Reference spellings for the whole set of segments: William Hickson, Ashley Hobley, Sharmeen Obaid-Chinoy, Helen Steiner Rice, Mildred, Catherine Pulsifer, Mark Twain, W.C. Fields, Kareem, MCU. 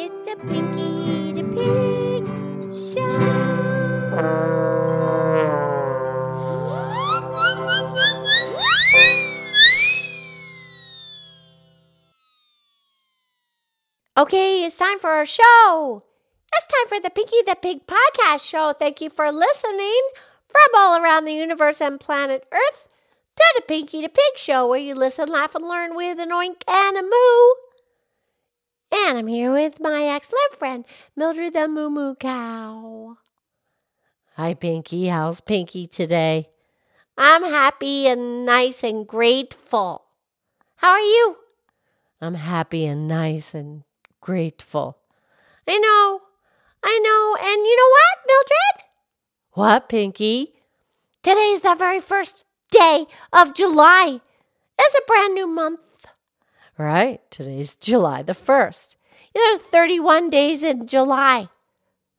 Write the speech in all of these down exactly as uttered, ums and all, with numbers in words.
It's a Pinky the Pig show. Okay, it's time for our show. It's time for the Pinky the Pig podcast show. Thank you for listening from all around the universe and planet Earth. To the Pinky the Pig show, where you listen, laugh, and learn with an oink and a moo. And I'm here with my excellent friend, Mildred the Moo Moo Cow. Hi, Pinky. How's Pinky today? I'm happy and nice and grateful. How are you? I'm happy and nice and grateful. I know. I know. And you know what, Mildred? What, Pinky? Today's the very first day of July. It's a brand new month. Right, today's July the first. There's thirty-one days in July.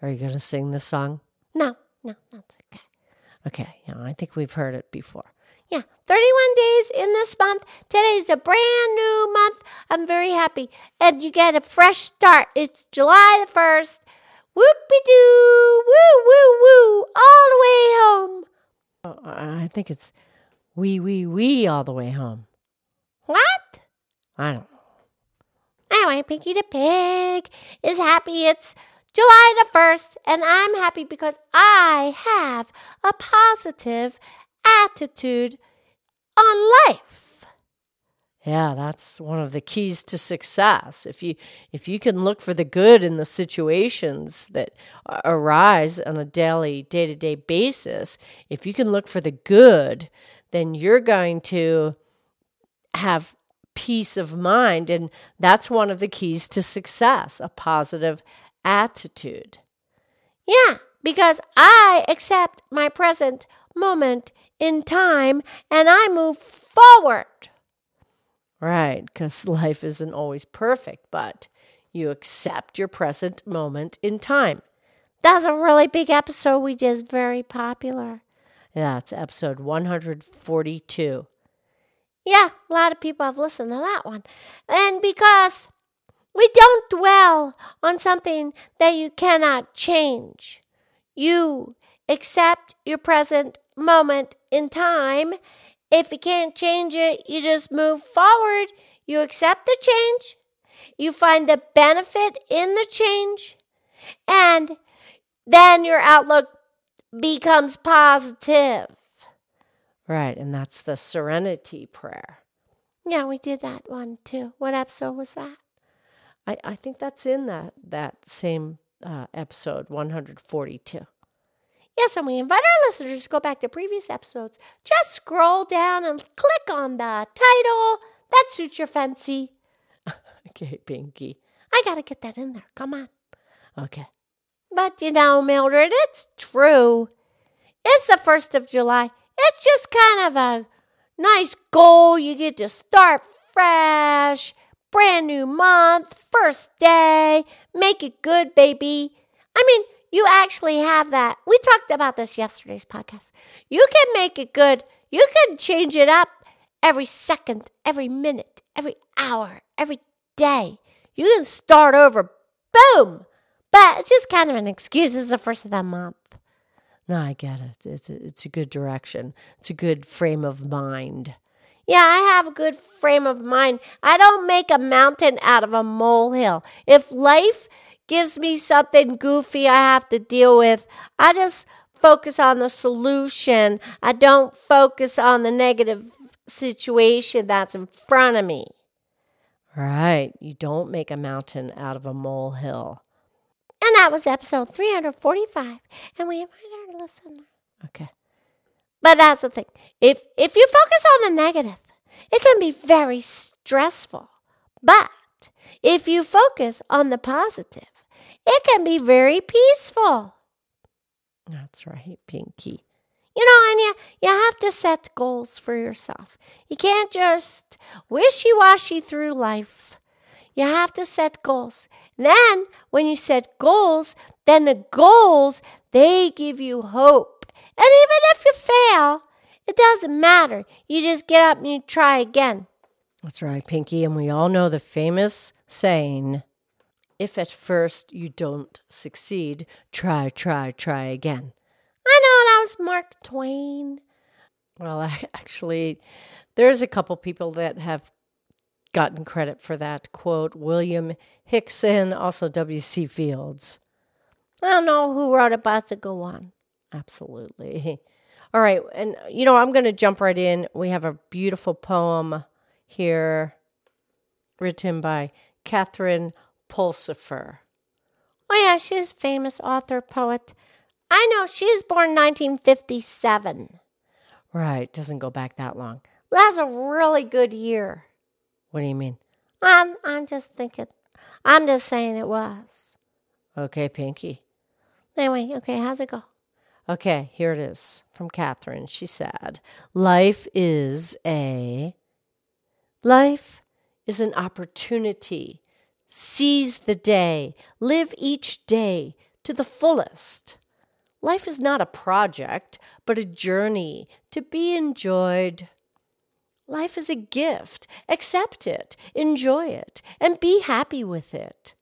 Are you going to sing the song? No, no, that's okay. Okay, yeah, I think we've heard it before. Yeah, thirty-one days in this month. Today's a brand new month. I'm very happy. And you get a fresh start. It's July the first. Whoop-a-doo, woo-woo-woo, all the way home. Oh, I think it's wee, wee, wee all the way home. What? I don't know. Anyway, Pinky the Pig is happy. It's July the first, and I'm happy because I have a positive attitude on life. Yeah, that's one of the keys to success. If you if you can look for the good in the situations that arise on a daily, day-to-day basis, if you can look for the good, then you're going to have peace of mind, and that's one of the keys to success, a positive attitude. Yeah, because I accept my present moment in time, and I move forward. Right, because life isn't always perfect, but you accept your present moment in time. That's a really big episode we did. It's very popular. Yeah, it's episode one forty-two. Yeah, a lot of people have listened to that one. And because we don't dwell on something that you cannot change, you accept your present moment in time. If you can't change it, you just move forward. You accept the change. You find the benefit in the change. And then your outlook becomes positive. Right, and that's the serenity prayer. Yeah, we did that one too. What episode was that? I, I think that's in that, that same uh, episode, one forty-two. Yes, and we invite our listeners to go back to previous episodes. Just scroll down and click on the title. That suits your fancy. Okay, Pinky. I got to get that in there. Come on. Okay. But you know, Mildred, it's true. It's the first of July. It's just kind of a nice goal. You get to start fresh, brand new month, first day. Make it good, baby. I mean, you actually have that. We talked about this yesterday's podcast. You can make it good. You can change it up every second, every minute, every hour, every day. You can start over. Boom. But it's just kind of an excuse. It's the first of the month. No, I get it. It's a, it's a good direction. It's a good frame of mind. Yeah, I have a good frame of mind. I don't make a mountain out of a molehill. If life gives me something goofy I have to deal with, I just focus on the solution. I don't focus on the negative situation that's in front of me. Right. You don't make a mountain out of a molehill. And that was episode three forty-five. And we invited our listener. Okay. But that's the thing. If if you focus on the negative, it can be very stressful. But if you focus on the positive, it can be very peaceful. That's right, Pinky. You know, and you, you have to set goals for yourself. You can't just wishy-washy through life. You have to set goals. Then, when you set goals, then the goals, they give you hope. And even if you fail, it doesn't matter. You just get up and you try again. That's right, Pinky. And we all know the famous saying, If at first you don't succeed, try, try, try again. I know, that was Mark Twain. Well, I actually, there's a couple people that have gotten credit for that quote. William Hickson, also W C Fields. I don't know who wrote it, but it's a good one. Absolutely. All right, and you know, I'm going to jump right in. We have a beautiful poem here written by Catherine Pulsifer. Oh yeah, she's a famous author, poet. I know, she was born nineteen fifty-seven. Right, doesn't go back that long. That's a really good year. What do you mean? I'm, I'm just thinking, I'm just saying it was. Okay, Pinky. Anyway, okay, how's it go? Okay, here it is from Catherine. She said, life is a... Life is an opportunity. Seize the day. Live each day to the fullest. Life is not a project, but a journey to be enjoyed. Life is a gift. Accept it, enjoy it, and be happy with it.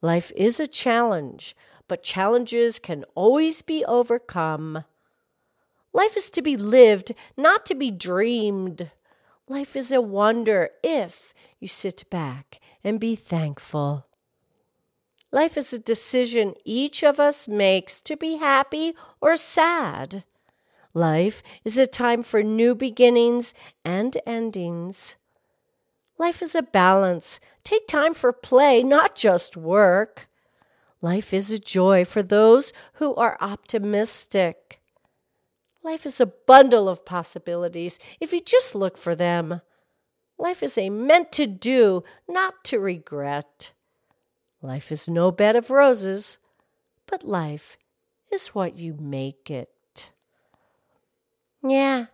Life is a challenge, but challenges can always be overcome. Life is to be lived, not to be dreamed. Life is a wonder if you sit back and be thankful. Life is a decision each of us makes to be happy or sad. Life is a time for new beginnings and endings. Life is a balance. Take time for play, not just work. Life is a joy for those who are optimistic. Life is a bundle of possibilities if you just look for them. Life is a meant to do, not to regret. Life is no bed of roses, but life is what you make it. Yeah,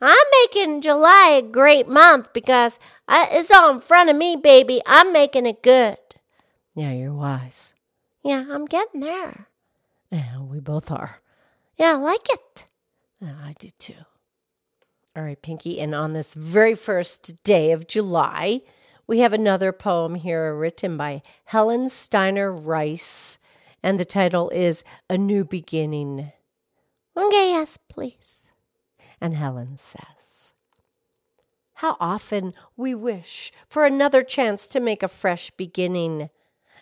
I'm making July a great month because I, it's all in front of me, baby. I'm making it good. Yeah, you're wise. Yeah, I'm getting there. Yeah, we both are. Yeah, I like it. Oh, I do too. All right, Pinky, and on this very first day of July, we have another poem here written by Helen Steiner Rice, and the title is A New Beginning. Okay, yes, please. And Helen says, how often we wish for another chance to make a fresh beginning,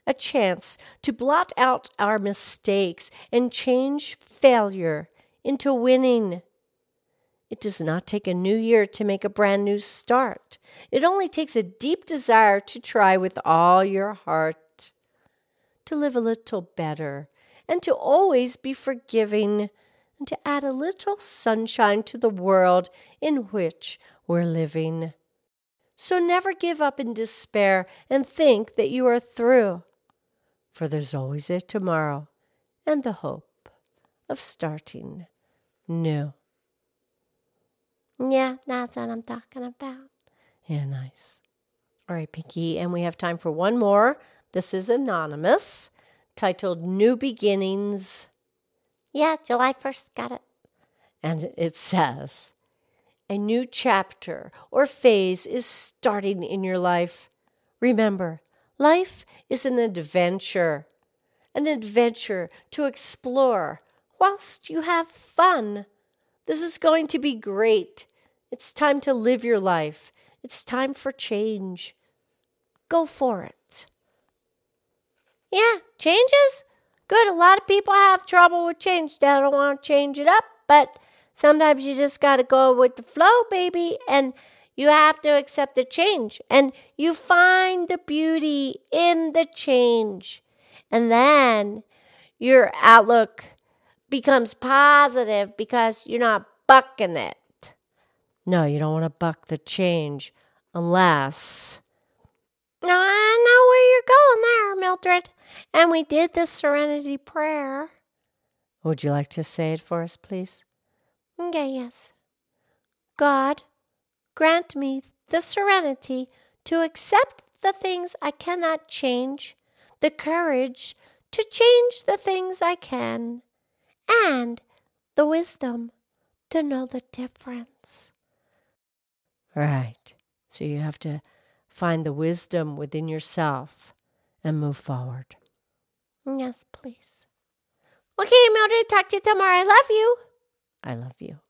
a chance to blot out our mistakes and change failure into winning. It does not take a new year to make a brand new start. It only takes a deep desire to try with all your heart, to live a little better, and to always be forgiving, and to add a little sunshine to the world in which we're living. So never give up in despair and think that you are through, for there's always a tomorrow and the hope of starting new. Yeah, that's what I'm talking about. Yeah, nice. All right, Pinky, and we have time for one more. This is anonymous, titled New Beginnings. Yeah, July first, got it. And it says, a new chapter or phase is starting in your life. Remember, life is an adventure, an adventure to explore, whilst you have fun. This is going to be great. It's time to live your life. It's time for change. Go for it. Yeah, changes? Good. A lot of people have trouble with change. They don't want to change it up, but sometimes you just got to go with the flow, baby, and you have to accept the change. And you find the beauty in the change. And then your outlook becomes positive because you're not bucking it. No, you don't want to buck the change unless... No, I know where you're going there, Mildred. And we did this serenity prayer. Would you like to say it for us, please? Okay, yes. God, grant me the serenity to accept the things I cannot change, the courage to change the things I can, and the wisdom to know the difference. Right. So you have to find the wisdom within yourself and move forward. Yes, please. Okay, Mildred, talk to you tomorrow. I love you. I love you.